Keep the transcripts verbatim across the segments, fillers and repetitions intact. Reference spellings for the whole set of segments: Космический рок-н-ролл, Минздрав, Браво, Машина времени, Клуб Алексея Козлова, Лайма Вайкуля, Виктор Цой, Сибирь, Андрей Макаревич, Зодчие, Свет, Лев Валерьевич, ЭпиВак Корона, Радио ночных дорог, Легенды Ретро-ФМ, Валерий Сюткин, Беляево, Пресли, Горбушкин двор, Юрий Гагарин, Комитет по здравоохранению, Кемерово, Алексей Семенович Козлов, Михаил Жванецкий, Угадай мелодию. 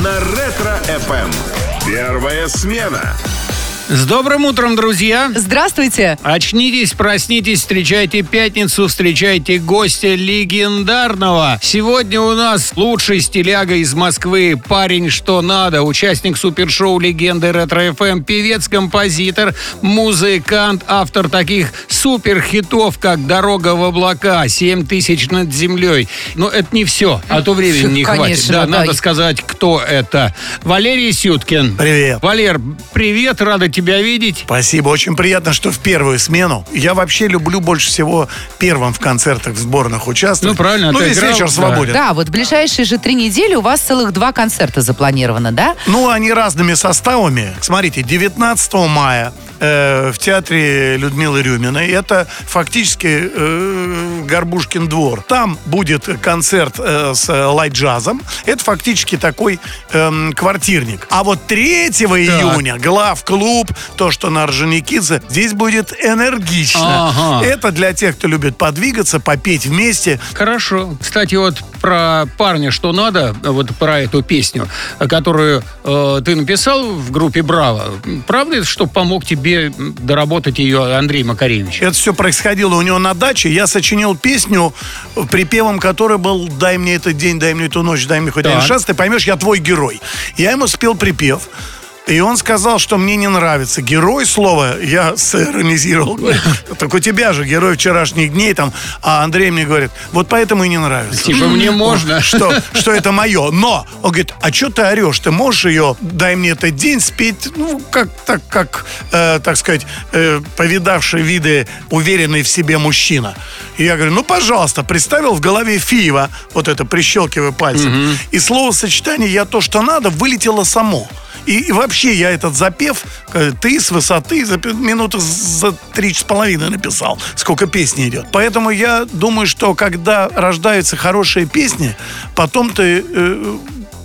на Ретро-ФМ. Первая смена. С добрым утром, друзья! Здравствуйте! Очнитесь, проснитесь, встречайте пятницу, встречайте гостя легендарного. Сегодня у нас лучший стиляга из Москвы, парень что надо, участник супершоу «Легенды Ретро-ФМ», певец, композитор, музыкант, автор таких суперхитов, как «Дорога в облака», «семь тысяч над землей». Но это не все, а то времени не Конечно, хватит. Да, да, надо сказать, кто это. Валерий Сюткин. Привет. Валер, привет, рада тебя тебя видеть. Спасибо. Очень приятно, что в первую смену. Я вообще люблю больше всего первым в концертах, в сборных участвовать. Ну, правильно. Ну, весь играл, вечер свободен. Да, вот в ближайшие же три недели у вас целых два концерта запланировано, да? Ну, они разными составами. Смотрите, девятнадцатого мая э, в театре Людмилы Рюминой. Это фактически э, Горбушкин двор. Там будет концерт э, с э, лайт-джазом. Это фактически такой э, квартирник. А вот третьего июня Главклуб, то, что на Орджоникидзе, здесь будет энергично. Ага. Это для тех, кто любит подвигаться, попеть вместе. Хорошо. Кстати, вот про парня что надо, вот про эту песню, которую э, ты написал в группе «Браво». Правда это, что помог тебе доработать ее Андрей Макаревич? Это все происходило у него на даче. Я сочинил песню, припевом которой был «Дай мне этот день, дай мне эту ночь, дай мне хоть один шанс, ты поймешь, я твой герой». Я ему спел припев. И он сказал, что мне не нравится герой слово. Я сиронизировал. Так у тебя же герой вчерашних дней там. А Андрей мне говорит, вот поэтому и не нравится. Типа мне можно. Что, что это мое. Но он говорит, а что ты орешь? Ты можешь ее, дай мне этот день, спеть, ну, как, так, как э, так сказать, э, повидавший виды, уверенный в себе мужчина. И я говорю, ну, пожалуйста, представил в голове Фиева, вот это, прищелкивая пальцем. Угу. И словосочетание «я то, что надо» вылетело само. И, и вообще я этот запев, ты с высоты, за минуту за три с половиной написал, сколько песни идет. Поэтому я думаю, что когда рождаются хорошие песни, потом ты э,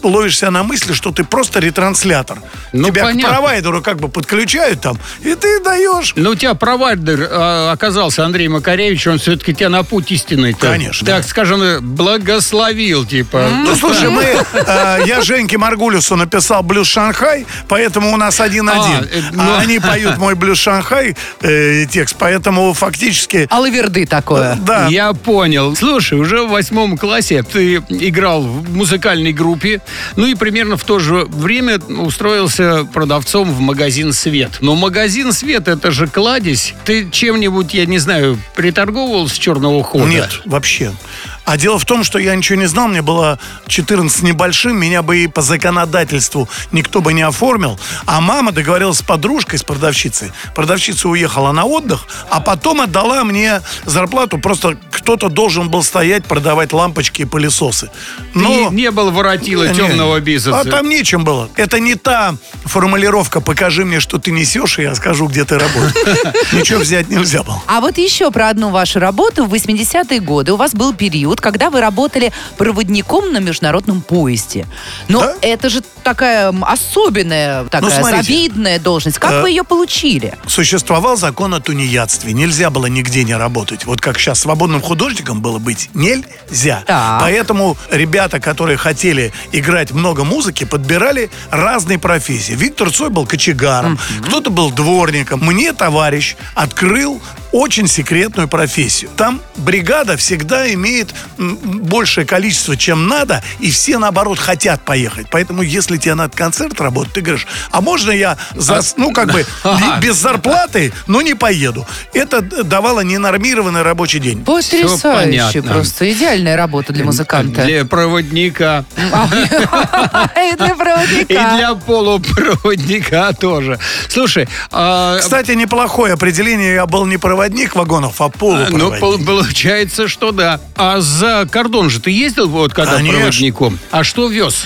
ловишься на мысли, что ты просто ретранслятор. Ну, тебя понятно. К провайдеру как бы подключают там, и ты даешь. Но у тебя провайдер э, оказался Андрей Макаревич, он все-таки тебя на путь истинный. Конечно. Так, да. Скажем, благословил, типа. Mm-hmm. Ну, слушай, мы, э, я Женьке Маргулису написал «Блюз Шанхай», поэтому у нас один-один. А, э, ну... а они поют мой «Блюз Шанхай» э, текст, поэтому фактически... Алаверды такое. Да. Я понял. Слушай, уже в восьмом классе ты играл в музыкальной группе. Ну и примерно в то же время устроился продавцом в магазин «Свет». Но магазин «Свет» — это же кладезь. Ты чем-нибудь, я не знаю, приторговывал с черного хода? Нет, вообще. А дело в том, что я ничего не знал, мне было четырнадцать небольшим, меня бы и по законодательству никто бы не оформил. А мама договорилась с подружкой, с продавщицей. Продавщица уехала на отдых, а потом отдала мне зарплату. Просто кто-то должен был стоять, продавать лампочки и пылесосы. Но... Ты не был воротилой темного бизнеса. А там нечем было. Это не та формулировка «покажи мне, что ты несешь, и я скажу, где ты работаешь». Ничего взять нельзя было. А вот еще про одну вашу работу. В восьмидесятые годы у вас был период, когда вы работали проводником на международном поезде. Но да? Это же такая особенная, такая ну, завидная должность. Как э- вы ее получили? Существовал закон о тунеядстве. Нельзя было нигде не работать. Вот как сейчас свободным художником было быть нельзя. Так. Поэтому ребята, которые хотели играть много музыки, подбирали разные профессии. Виктор Цой был кочегаром, mm-hmm. кто-то был дворником. Мне товарищ открыл очень секретную профессию. Там бригада всегда имеет большее количество, чем надо, и все, наоборот, хотят поехать. Поэтому, если тебе надо концерт работать, ты говоришь, а можно я, за, ну, как бы, без зарплаты, но не поеду? Это давало ненормированный рабочий день. Потрясающе просто. Идеальная работа для музыканта. Для проводника. И для проводника. И для полупроводника тоже. Слушай, кстати, неплохое определение. Я был не проводник вагонов, а полупроводник. Ну, получается, что да. А за кордон же ты ездил вот когда Конечно. Проводником? А что вез?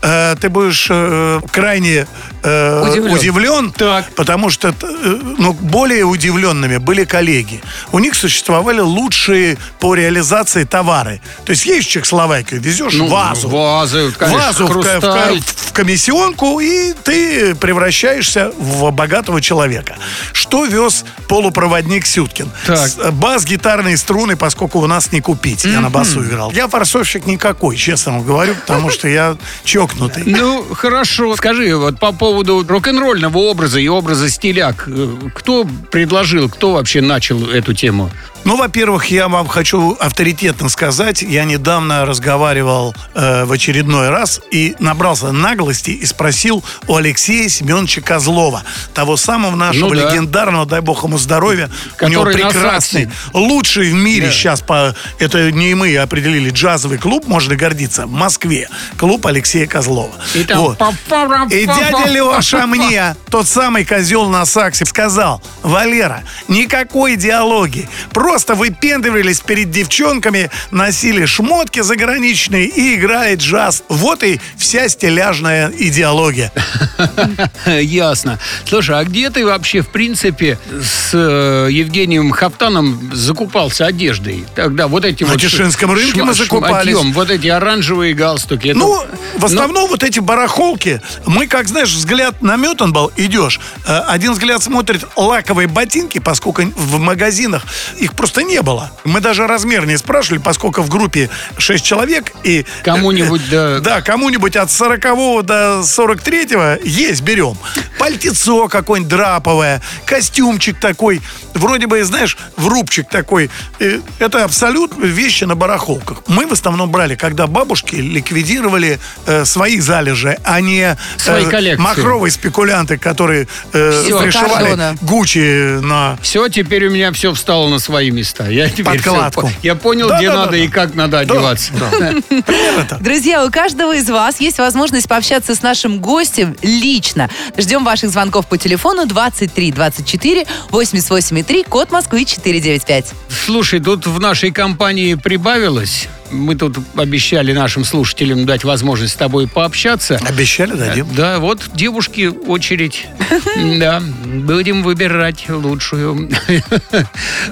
Э, ты будешь э, крайне э, удивлен, удивлен потому что э, ну, более удивленными были коллеги. У них существовали лучшие по реализации товары. То есть есть в Чехословакию, везешь ну, вазу. Вазы, конечно, вазу в, в, в, в в комиссионку, и ты превращаешься в богатого человека. Что вез полупроводник Сюткин? Так. Бас, гитарные струны, поскольку у нас не купить. Mm-hmm. Я на басу играл. Я форсовщик никакой, честно вам говорю, потому что я чокнутый. Ну, хорошо. Скажи, вот по поводу рок-н-ролльного образа и образа стиляк. Кто предложил, кто вообще начал эту тему? Ну, во-первых, я вам хочу авторитетно сказать, я недавно разговаривал э, в очередной раз и набрался наглости и спросил у Алексея Семеновича Козлова, того самого нашего ну, да. легендарного, дай бог ему здоровья, который у него прекрасный, лучший в мире да. сейчас, по, это не мы определили, джазовый клуб, можно гордиться, в Москве, клуб Алексея Козлова. И, там, вот. И дядя Леша мне, тот самый козел на саксе, сказал: Валера, никакой идеологии, просто Просто выпендривались перед девчонками, носили шмотки заграничные и играли джаз. Вот и вся стиляжная идеология. Ясно. Слушай, а где ты вообще, в принципе, с Евгением Хавтаном закупался одеждой? Тогда вот эти вот... На Тишинском рынке мы закупались. Вот эти оранжевые галстуки. Ну, в основном вот эти барахолки. Мы, как знаешь, взгляд наметан был, идешь. Один взгляд смотрит лаковые ботинки, поскольку в магазинах их просто не было. Мы даже размер не спрашивали, поскольку в группе шесть человек и... Кому-нибудь до... Да, кому-нибудь от сорокового до сорок третьего есть, берем. Пальтецо какое-нибудь драповое, костюмчик такой, вроде бы, знаешь, врубчик такой. Это абсолютно вещи на барахолках. Мы в основном брали, когда бабушки ликвидировали э, свои залежи, а не э, махровые спекулянты, которые э, все, пришивали Гуччи на... Все, теперь у меня все встало на свои места. Я теперь подкладку. Все, я понял, да, где да, надо да, и да. как надо одеваться. Друзья, у каждого из вас есть возможность пообщаться с нашим гостем лично. Ждем ваших звонков по телефону двадцать три двадцать четыре восемьдесят восемь три, код Москвы четыреста девяносто пять. Слушай, тут в нашей компании прибавилось... Мы тут обещали нашим слушателям дать возможность с тобой пообщаться. Обещали, дадим. Да, вот девушки очередь. Да, будем выбирать лучшую.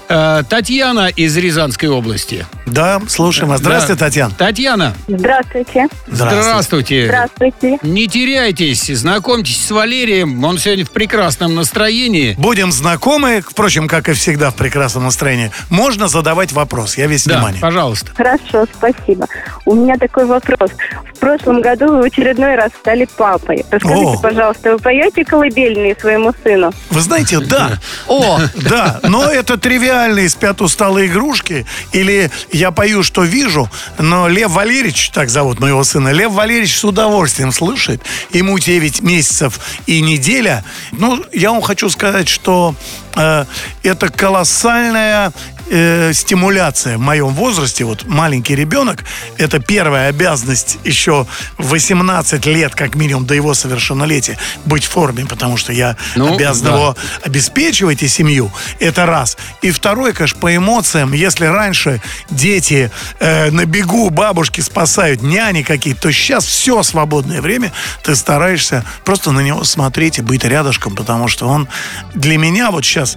Татьяна из Рязанской области. Да, слушаем вас. Здравствуйте, Татьяна. Татьяна. Здравствуйте. Здравствуйте. Здравствуйте. Не теряйтесь, знакомьтесь с Валерием. Он сегодня в прекрасном настроении. Будем знакомы, впрочем, как и всегда в прекрасном настроении. Можно задавать вопрос, я весь внимание. Да, пожалуйста. Хорошо. Спасибо. У меня такой вопрос. В прошлом году вы в очередной раз стали папой. Расскажите, О. пожалуйста, вы поете колыбельные своему сыну? Вы знаете, да. О, да. Но это тривиальные «Спят усталые игрушки» или «Я пою, что вижу». Но Лев Валерьевич, так зовут моего сына, Лев Валерьевич с удовольствием слышит. Ему девять месяцев и неделя. Ну, я вам хочу сказать, что э, это колоссальная... Э, стимуляция в моем возрасте. Вот маленький ребенок — это первая обязанность еще восемнадцать лет, как минимум, до его совершеннолетия быть в форме, потому что я ну, обязан да. его обеспечивать и семью. Это раз. И второе, конечно, по эмоциям. Если раньше дети э, на бегу бабушки спасают, няни какие-то, то сейчас все свободное время ты стараешься просто на него смотреть и быть рядышком, потому что он для меня вот сейчас,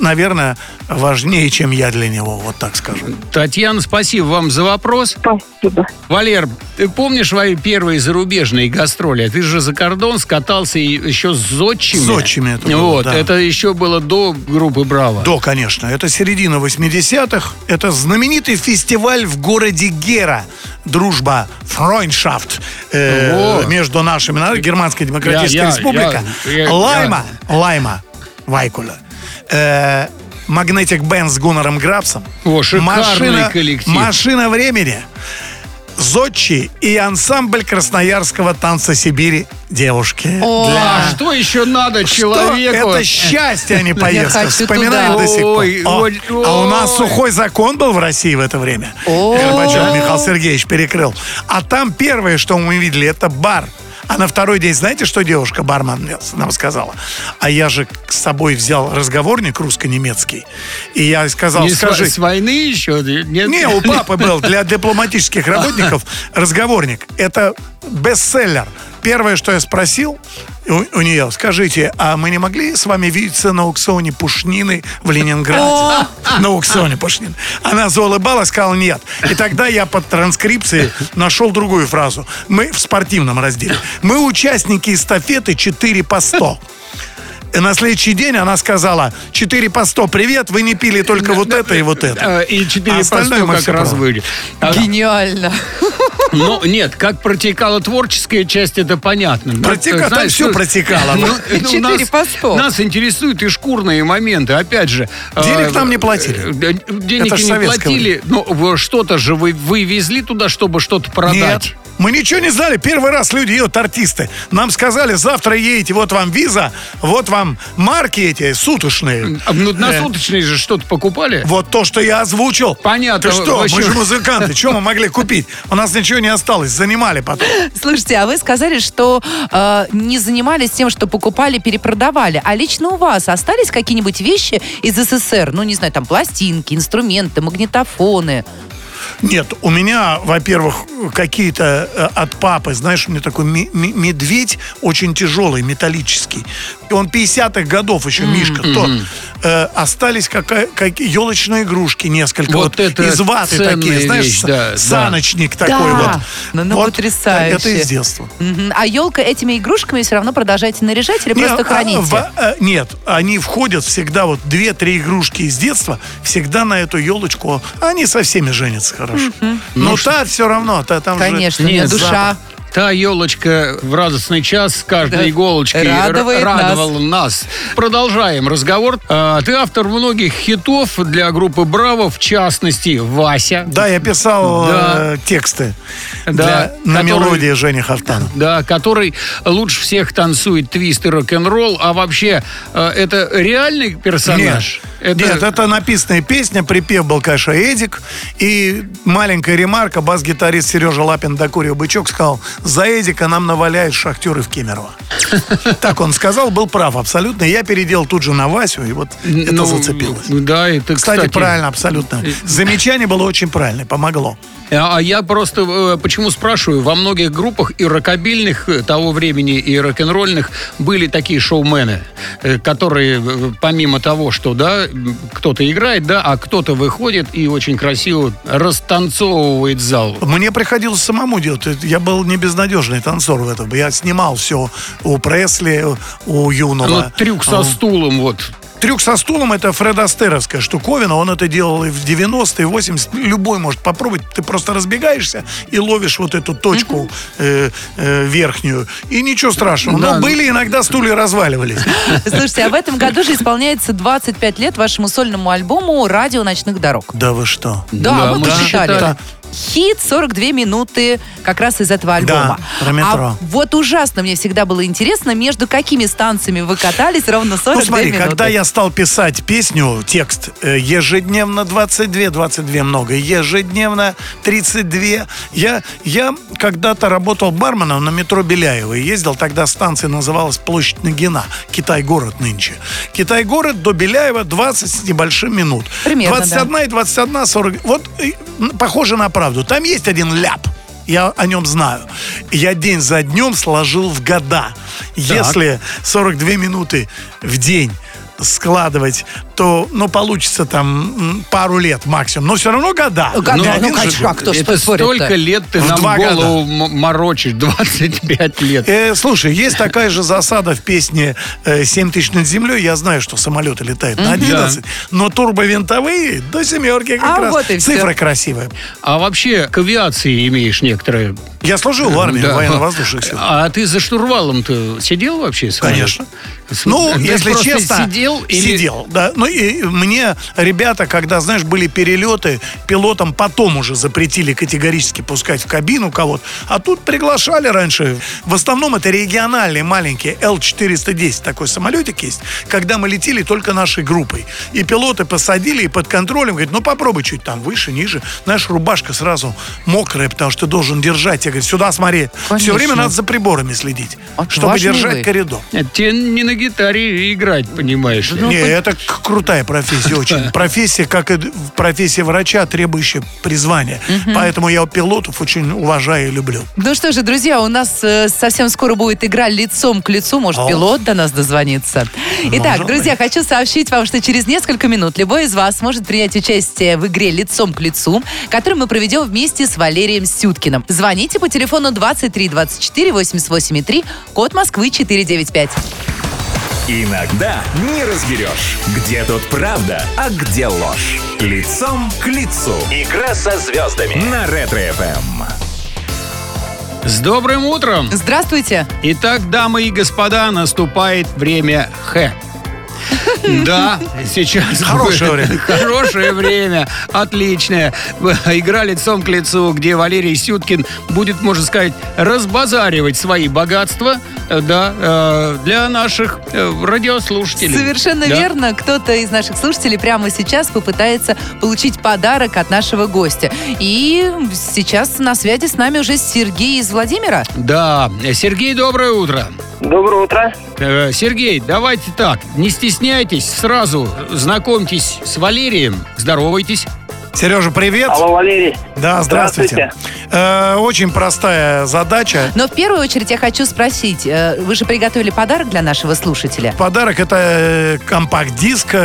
наверное, важнее, чем я. Я для него, вот так скажу. Татьяна, спасибо вам за вопрос. Спасибо. Валер, ты помнишь свои первые зарубежные гастроли? Ты же за кордон скатался еще с Зодчими. С Зодчими это было, вот, да. Это еще было до группы «Браво». Да, конечно. Это середина восьмидесятых. Это знаменитый фестиваль в городе Гера. Дружба, Freundschaft. Э, между нашими народами. Германская Демократическая я, Республика. Я, я, Лайма, я... Лайма Вайкуля. Э, Magnetic Band с Гуннером Графсом. О, шикарный машина, коллектив. Машина времени. Зодчие и ансамбль красноярского танца «Сибири» девушки. О, для... что еще надо человеку? Что? Это счастье, а не поездка. Вспоминаем туда. До сих пор. Ой, О, ой, а у нас сухой закон был в России в это время. Горбачев Михаил Сергеевич перекрыл. А там первое, что мы видели, это бар. А на второй день, знаете, что девушка, бармен, нам сказала? А я же с собой взял разговорник русско-немецкий. И я сказал, не скажи... С войны еще? Нет? Не, у папы был для дипломатических работников разговорник. Это бестселлер. Первое, что я спросил, у, у нее. Скажите, а мы не могли с вами видеться на аукционе пушнины в Ленинграде? На аукционе пушнины. Она заулыбалась, сказала нет. И тогда я под транскрипцией нашел другую фразу. Мы в спортивном разделе. Мы участники эстафеты четыре по сто. И на следующий день она сказала: четыре по сто, привет, вы не пили только вот это и вот это. И четыре по сто как раз были. Гениально. Ну, нет, как протекала творческая часть, это понятно. Протекало, там все протекало. четыре по сто. Нас интересуют и шкурные моменты, опять же. Денег нам не платили. Денег не платили, но что-то же вы вывезли туда, чтобы что-то продать. Мы ничего не знали. Первый раз люди, вот артисты, нам сказали: завтра едете, вот вам виза, вот вам марки эти суточные. Ну, на суточные же что-то покупали? Вот то, что я озвучил. Понятно. Ты что, мы же музыканты, что мы могли купить? У нас ничего не осталось, занимали потом. Слушайте, а вы сказали, что э, не занимались тем, что покупали, перепродавали. А лично у вас остались какие-нибудь вещи из СССР? Ну, не знаю, там пластинки, инструменты, магнитофоны. Нет, у меня, во-первых, какие-то э, от папы, знаешь, у меня такой ми- ми- медведь очень тяжелый, металлический. Он пятидесятых годов еще, mm-hmm. Мишка. То, э, остались какая- как елочные игрушки несколько. Вот, вот это из ваты такие, знаешь, вещь, да, саночник да. такой да. вот. Ну, ну вот, потрясающе. Это из детства. Mm-hmm. А елка этими игрушками все равно продолжаете наряжать или нет, просто храните? А, а, нет, они входят всегда, вот две-три игрушки из детства, всегда на эту елочку, они со всеми женятся. Хорошо. Mm-hmm. Но ну, та все равно, та там конечно, же... Конечно, душа. Запах. Та елочка в радостный час каждой да. иголочкой р- радовала нас. нас. Продолжаем разговор. А, ты автор многих хитов для группы «Браво», в частности, «Вася». Да, я писал да. э, тексты да. для, на который, мелодии Жени Хавтана. Да, который лучше всех танцует твист и рок-н-ролл. А вообще, э, это реальный персонаж? Нет. Это... Нет, это написанная песня. Припев был, конечно, Эдик. И маленькая ремарка. Бас-гитарист Сережа Лапин, докурил бычок, сказал: за Эдика нам наваляют шахтеры в Кемерово. Так он сказал, был прав абсолютно. Я переделал тут же на Васю, и вот ну, это зацепилось. Да, это, кстати, кстати, правильно, абсолютно. Замечание было очень правильное, помогло. А я просто почему спрашиваю, во многих группах и рокобильных того времени, и рок-н-ролльных были такие шоумены, которые помимо того, что да, кто-то играет, да, а кто-то выходит и очень красиво растанцовывает зал. Мне приходилось самому делать. Я был не безнадежный танцор в этом. Я снимал все у Пресли, у Юного. Ну, трюк со стулом вот. Трюк со стулом — это Фред Астеровская штуковина. Он это делал и в девяностые, в восьмидесятые. Любой может попробовать. Ты просто разбегаешься и ловишь вот эту точку э, э, верхнюю. И ничего страшного. Да. Но были иногда стулья разваливались. Слушайте, а в этом году же исполняется двадцать пять лет вашему сольному альбому «Радио ночных дорог». Да вы что? Да, да мы посчитали. Да. Хит сорок две минуты как раз из этого альбома. Да, про метро. А вот ужасно мне всегда было интересно, между какими станциями вы катались ровно сорок две минуты. Ну смотри, минуты. Когда я стал писать песню, текст, ежедневно двадцать два, двадцать два много, ежедневно тридцать два. Я, я когда-то работал барменом на метро Беляево и ездил, тогда станция называлась Площадь Нагина, Китай-город нынче. Китай-город до Беляева двадцать с небольшим минут. Примерно, двадцать одна да. и двадцать одна, сорок. Вот похоже на правду. Там есть один ляп. Я о нем знаю. Я день за днем сложил в года. Так. Если сорок две минуты в день складывать, то, ну, получится там пару лет максимум. Но все равно года. Года, ну, ну конечно, кто что спорит-то? Столько лет ты в нам голову года. Морочишь, двадцать пять лет. Э, слушай, есть такая же засада в песне «семь тысяч над землей». Я знаю, что самолеты летают на одиннадцать, да. но турбовинтовые до семерки как а раз. Вот цифра все. Красивая. А вообще к авиации имеешь некоторые... Я служил в армии, да. военно-воздушных сил. А ты за штурвалом-то сидел вообще? Конечно. Ну, ты если честно... Сидел? Или... Сидел, да. Ну, и мне ребята, когда, знаешь, были перелеты, пилотам потом уже запретили категорически пускать в кабину кого-то, а тут приглашали раньше. В основном это региональные маленькие, Л четыреста десять такой самолетик есть, когда мы летели только нашей группой. И пилоты посадили, и под контролем, говорят, ну, попробуй чуть там выше, ниже. Наша рубашка сразу мокрая, потому что ты должен держать. Я говорю, сюда смотри. Конечно. Все время надо за приборами следить, отважный чтобы держать вы. Коридор. Тебе не на гитаре играть, понимаешь. Ну, не, это к- крутая профессия очень. Профессия, как и профессия врача, требующая призвания. Угу. Поэтому я пилотов очень уважаю и люблю. Ну что же, друзья, у нас совсем скоро будет игра «Лицом к лицу». Может, О. пилот до нас дозвонится. Итак, Может друзья, быть. хочу сообщить вам, что через несколько минут любой из вас может принять участие в игре «Лицом к лицу», которую мы проведем вместе с Валерием Сюткиным. Звоните по телефону двадцать три двадцать четыре восемьдесят восемь три, код Москвы четыре девять пять. Иногда не разберешь, где тут правда, а где ложь. «Лицом к лицу». Игра со звездами на Ретро-ФМ. С добрым утром! Здравствуйте! Итак, дамы и господа, наступает время Х. Да, сейчас... Хорошее время. Хорошее время, отличное. Игра «Лицом к лицу», где Валерий Сюткин будет, можно сказать, разбазаривать свои богатства, да, для наших радиослушателей. Совершенно да. верно. Кто-то из наших слушателей прямо сейчас попытается получить подарок от нашего гостя. И сейчас на связи с нами уже Сергей из Владимира. Да, Сергей, доброе утро. Доброе утро. Сергей, давайте так, не стесняйтесь, сразу знакомьтесь с Валерием, здоровайтесь. Сережа, привет. Алло, Валерий. Да, здравствуйте. здравствуйте. Э, очень простая задача. Но в первую очередь я хочу спросить, э, вы же приготовили подарок для нашего слушателя? Подарок — это компакт-диск,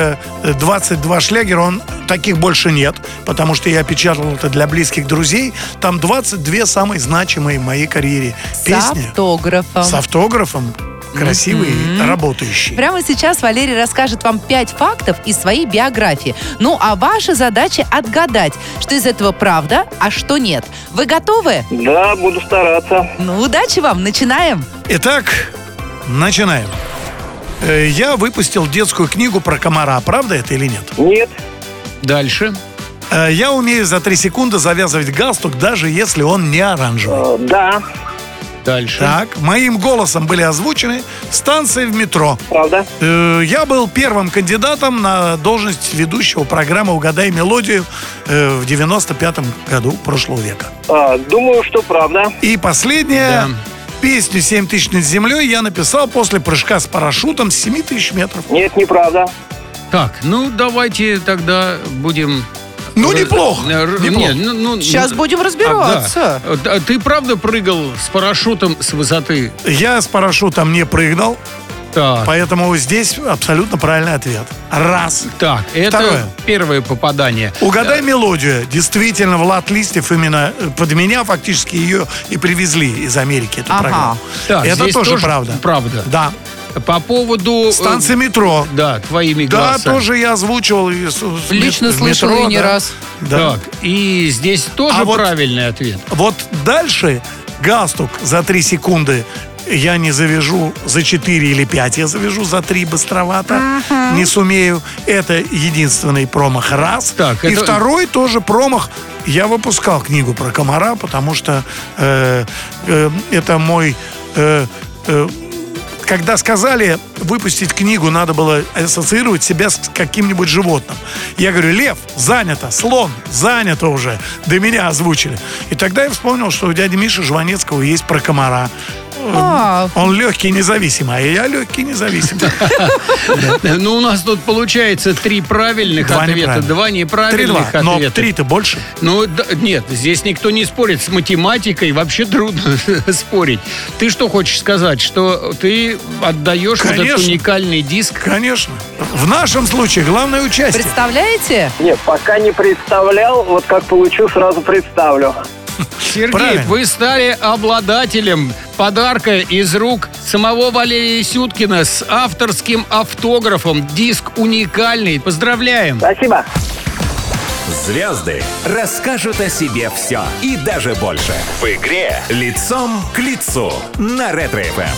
двадцать два шлягера, он, таких больше нет, потому что я печатал это для близких друзей. Там двадцать две самые значимые в моей карьере песни. С автографом. С автографом. Красивый, mm-hmm. работающий. Прямо сейчас Валерий расскажет вам пять фактов из своей биографии. Ну, а ваша задача — отгадать, что из этого правда, а что нет. Вы готовы? Да, буду стараться. Ну, удачи вам, начинаем. Итак, начинаем. Я выпустил детскую книгу про комара, правда это или нет? Нет. Дальше. Я умею за три секунды завязывать галстук, даже если он не оранжевый. Да. Дальше. Так, моим голосом были озвучены станции в метро. Правда? Э, я был первым кандидатом на должность ведущего программы «Угадай мелодию» э, в девяносто пятом году прошлого века. А, думаю, что правда. И последнее. Да. Песню «семь тысяч над землей» я написал после прыжка с парашютом с семи тысяч метров. Нет, неправда. Так, ну давайте тогда будем... Ну, неплохо. неплохо. Не, ну, Сейчас ну, будем разбираться. А, да. Ты правда прыгал с парашютом с высоты? Я с парашютом не прыгал. Так. Поэтому здесь абсолютно правильный ответ. Раз. Так, это Второе. первое попадание. Угадай да. мелодию. Действительно, Влад Листьев именно под меня фактически ее и привезли из Америки, эту ага. программу. Так, это тоже, тоже правда. Правда. Да. По поводу... Станции метро. Да, твоими голосами. Да, тоже я озвучивал. Лично слышал метро, и не да. раз. Да. Так, и здесь тоже а правильный вот, ответ. Вот дальше галстук за три секунды я не завяжу, за четыре или пять я завяжу, за три быстровато. Uh-huh. Не сумею. Это единственный промах. Раз. Так, и это... второй тоже промах. Я выпускал книгу про комара, потому что э, э, это мой... Э, э, Когда сказали выпустить книгу, надо было ассоциировать себя с каким-нибудь животным. Я говорю: лев, занято, слон, занято уже. До меня озвучили. И тогда я вспомнил, что у дяди Миши Жванецкого есть про комара. А. Он легкий и независимый, а я легкий и независимый. Ну, у нас тут получается три правильных ответа, два неправильных ответа. Но три-то больше. Ну, нет, здесь никто не спорит. С математикой вообще трудно спорить. Ты что хочешь сказать? Что ты отдаешь этот уникальный диск? Конечно. В нашем случае главное участие. Представляете? Нет, пока не представлял. Вот как получу, сразу представлю. Сергей, правильно. Вы стали обладателем подарка из рук самого Валерия Сюткина с авторским автографом. Диск уникальный. Поздравляем. Спасибо. Звезды расскажут о себе все и даже больше. В игре «Лицом к лицу» на Ретро-ФМ.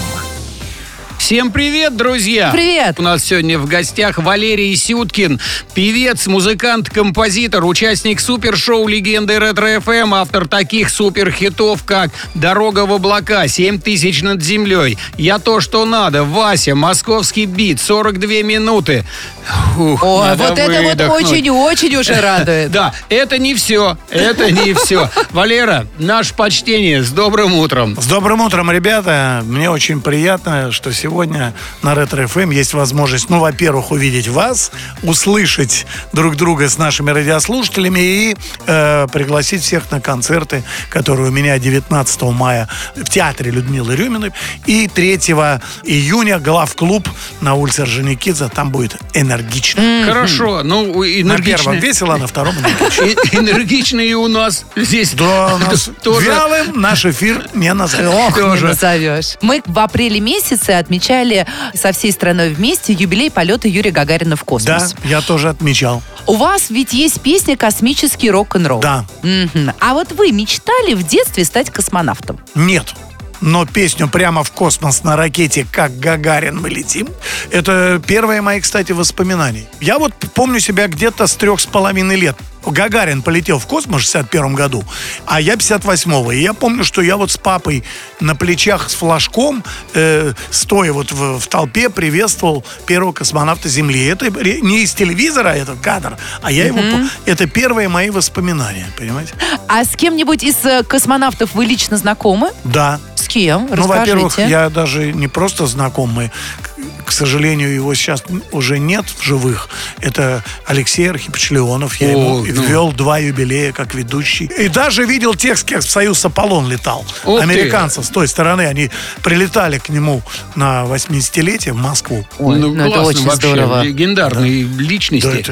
Всем привет, друзья! Привет! У нас сегодня в гостях Валерий Сюткин, певец, музыкант, композитор, участник супершоу «Легенды Ретро-ФМ», автор таких суперхитов, как «Дорога в облака», «семь тысяч над землей», «Я то, что надо», «Вася», «Московский бит», «сорок две минуты». Ух, О, вот выдохнуть. Это вот очень-очень уже радует. Да, это не все, это не все. Валера, наше почтение, с добрым утром. С добрым утром, ребята. Мне очень приятно, что сегодня сегодня на Ретро-ФМ есть возможность, ну, во-первых, увидеть вас, услышать друг друга с нашими радиослушателями и э, пригласить всех на концерты, которые у меня девятнадцатого мая в театре Людмилы Рюминой и третьего июня Главклуб на улице Орджоникидзе. Там будет энергично. Mm-hmm. Хорошо. Ну, энергично. На первом весело, а на втором энергично. Энергично и у нас здесь. Да, вялым наш эфир не назовешь. Мы в апреле месяце отмечали со всей страной вместе юбилей полета Юрия Гагарина в космос. Да, я тоже отмечал. У вас ведь есть песня «Космический рок-н-ролл». Да. А вот вы мечтали в детстве стать космонавтом? Нет. Но песню «Прямо в космос на ракете, как Гагарин мы летим» — это первые мои, кстати, воспоминания. Я вот помню себя где-то с трех с половиной лет. Гагарин полетел в космос в шестьдесят первом году, а я пятьдесят восьмого. И я помню, что я вот с папой на плечах с флажком, э, стоя вот в, в толпе, приветствовал первого космонавта Земли. Это не из телевизора этот кадр, а я его... Mm-hmm. Это первые мои воспоминания, понимаете? А с кем-нибудь из космонавтов вы лично знакомы? Да. С кем? Расскажите. Ну, во-первых, я даже не просто знакомый. К сожалению, его сейчас уже нет в живых. Это Алексей Архипчлеонов. Я О, ему вел ну. два юбилея как ведущий. И даже видел тех, с кем в «Союз Аполлон» летал. О, американцев ты. С той стороны. Они прилетали к нему на восьмидесятилетие в Москву. Ой, ну, ну, классно, это очень вообще. Здорово. Легендарные да. личности.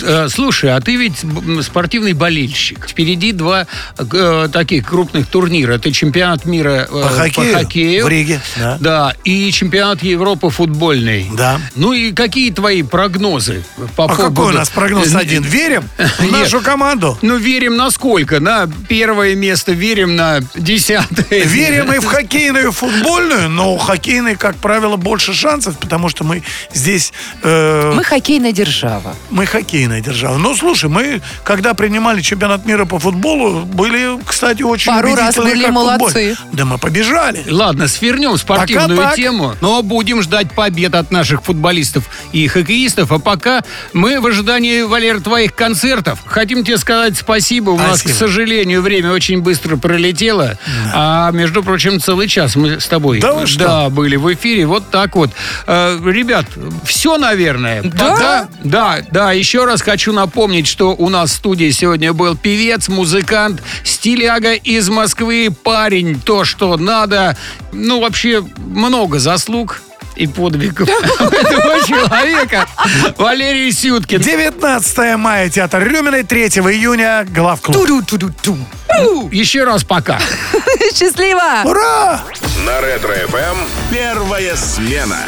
Да, слушай, а ты ведь спортивный болельщик. Впереди два э, таких крупных турнира. Это чемпионат мира э, по, хоккею, по хоккею. В Риге. Да. да. И чемпионат Европы по футбольной. Да. Ну и какие твои прогнозы? По а поводу... какой у нас прогноз один? Верим в нашу команду? Ну, верим на сколько? На первое место, верим на десятое. Верим и в хоккейную, и в футбольную, но у хоккейной, как правило, больше шансов, потому что мы здесь... Э... Мы хоккейная держава. Мы хоккейная держава. Ну, слушай, мы, когда принимали чемпионат мира по футболу, были, кстати, очень пару убедительны. Пару раз были молодцы. Футбол. Да мы побежали. Ладно, свернем спортивную пока тему, так. но будем ждать. Ждать побед от наших футболистов и хоккеистов. А пока мы в ожидании, Валер, твоих концертов. Хотим тебе сказать спасибо. У спасибо. Нас, к сожалению, время очень быстро пролетело. Да. А, между прочим, целый час мы с тобой да, да, были в эфире. Вот так вот. А, ребят, все, наверное. Да? Пока, да, да. Еще раз хочу напомнить, что у нас в студии сегодня был певец, музыкант, стиляга из Москвы, парень, то, что надо. Ну, вообще, много заслуг и подвигов этого человека. Валерий Сюткин. девятнадцатого мая театр Рюминой, третьего июня Главклуб. Еще раз пока. Счастливо. Ура! На Ретро-ФМ «Первая смена».